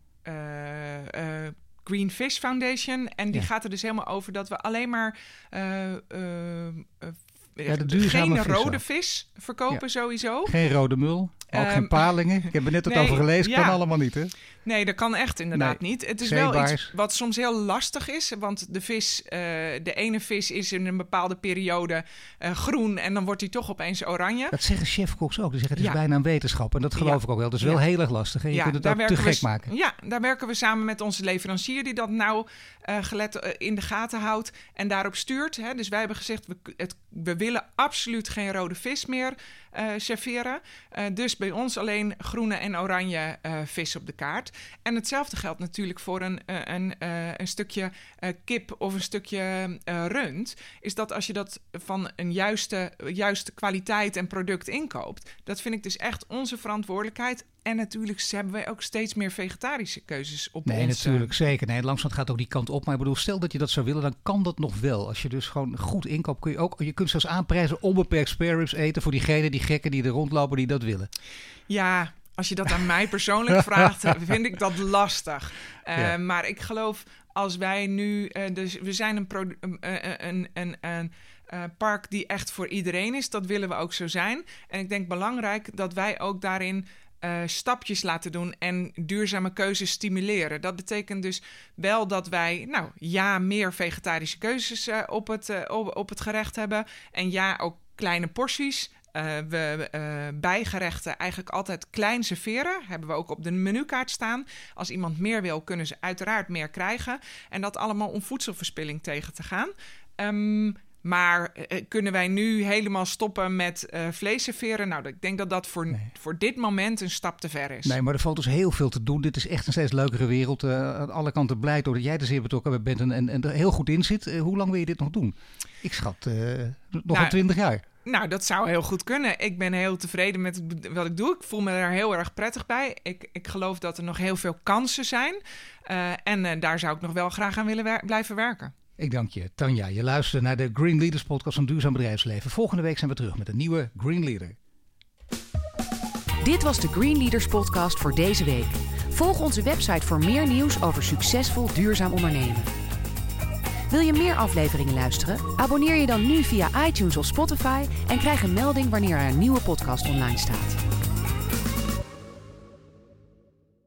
Green Fish Foundation. En die gaat er dus helemaal over dat we alleen maar geen rode vis verkopen sowieso. Geen rode mul. Ook geen palingen. Ik heb er net over gelezen. Kan allemaal niet, hè? Nee, dat kan echt inderdaad niet. Het is wel iets wat soms heel lastig is. Want de vis, de ene vis is in een bepaalde periode groen. En dan wordt hij toch opeens oranje. Dat zeggen chefkoks ook. Die zeggen, het is bijna een wetenschap. En dat geloof ik ook wel. Dat is wel heel erg lastig. Hè? Je kunt het ook te gek maken. Ja, daar werken we samen met onze leverancier die dat nou in de gaten houdt. En daarop stuurt. Hè? Dus wij hebben gezegd, we willen absoluut geen rode vis meer. serveren. Dus bij ons alleen groene en oranje vis op de kaart. En hetzelfde geldt natuurlijk voor een stukje kip of een stukje rund. Is dat als je dat van een juiste kwaliteit en product inkoopt. Dat vind ik dus echt onze verantwoordelijkheid. En natuurlijk hebben wij ook steeds meer vegetarische keuzes op ons. Nee, natuurlijk, zeker. Nee, langzaam gaat ook die kant op. Maar ik bedoel, stel dat je dat zou willen, dan kan dat nog wel. Als je dus gewoon goed inkoopt, kun je ook... Je kunt zelfs aanprijzen onbeperkt spare ribs eten... voor diegenen, die gekken die er rondlopen, die dat willen. Ja, als je dat aan mij persoonlijk vraagt, vind ik dat lastig. Ja. Maar ik geloof, als wij nu... we zijn een park die echt voor iedereen is. Dat willen we ook zo zijn. En ik denk belangrijk dat wij ook daarin... stapjes laten doen en duurzame keuzes stimuleren. Dat betekent dus wel dat wij, meer vegetarische keuzes op het gerecht hebben. En ook kleine porties. We bijgerechten eigenlijk altijd klein serveren. Hebben we ook op de menukaart staan. Als iemand meer wil, kunnen ze uiteraard meer krijgen. En dat allemaal om voedselverspilling tegen te gaan. Maar kunnen wij nu helemaal stoppen met vlees serveren? Nou, ik denk dat voor dit moment een stap te ver is. Nee, maar er valt dus heel veel te doen. Dit is echt een steeds leukere wereld. Aan alle kanten blij doordat jij er zeer betrokken bent en er heel goed in zit. Hoe lang wil je dit nog doen? Ik schat nog al 20 jaar. Nou, dat zou heel goed kunnen. Ik ben heel tevreden met wat ik doe. Ik voel me daar heel erg prettig bij. Ik geloof dat er nog heel veel kansen zijn. En daar zou ik nog wel graag aan willen blijven werken. Ik dank je, Tanja. Je luistert naar de Green Leaders podcast van Duurzaam Bedrijfsleven. Volgende week zijn we terug met een nieuwe Green Leader. Dit was de Green Leaders podcast voor deze week. Volg onze website voor meer nieuws over succesvol duurzaam ondernemen. Wil je meer afleveringen luisteren? Abonneer je dan nu via iTunes of Spotify en krijg een melding wanneer er een nieuwe podcast online staat.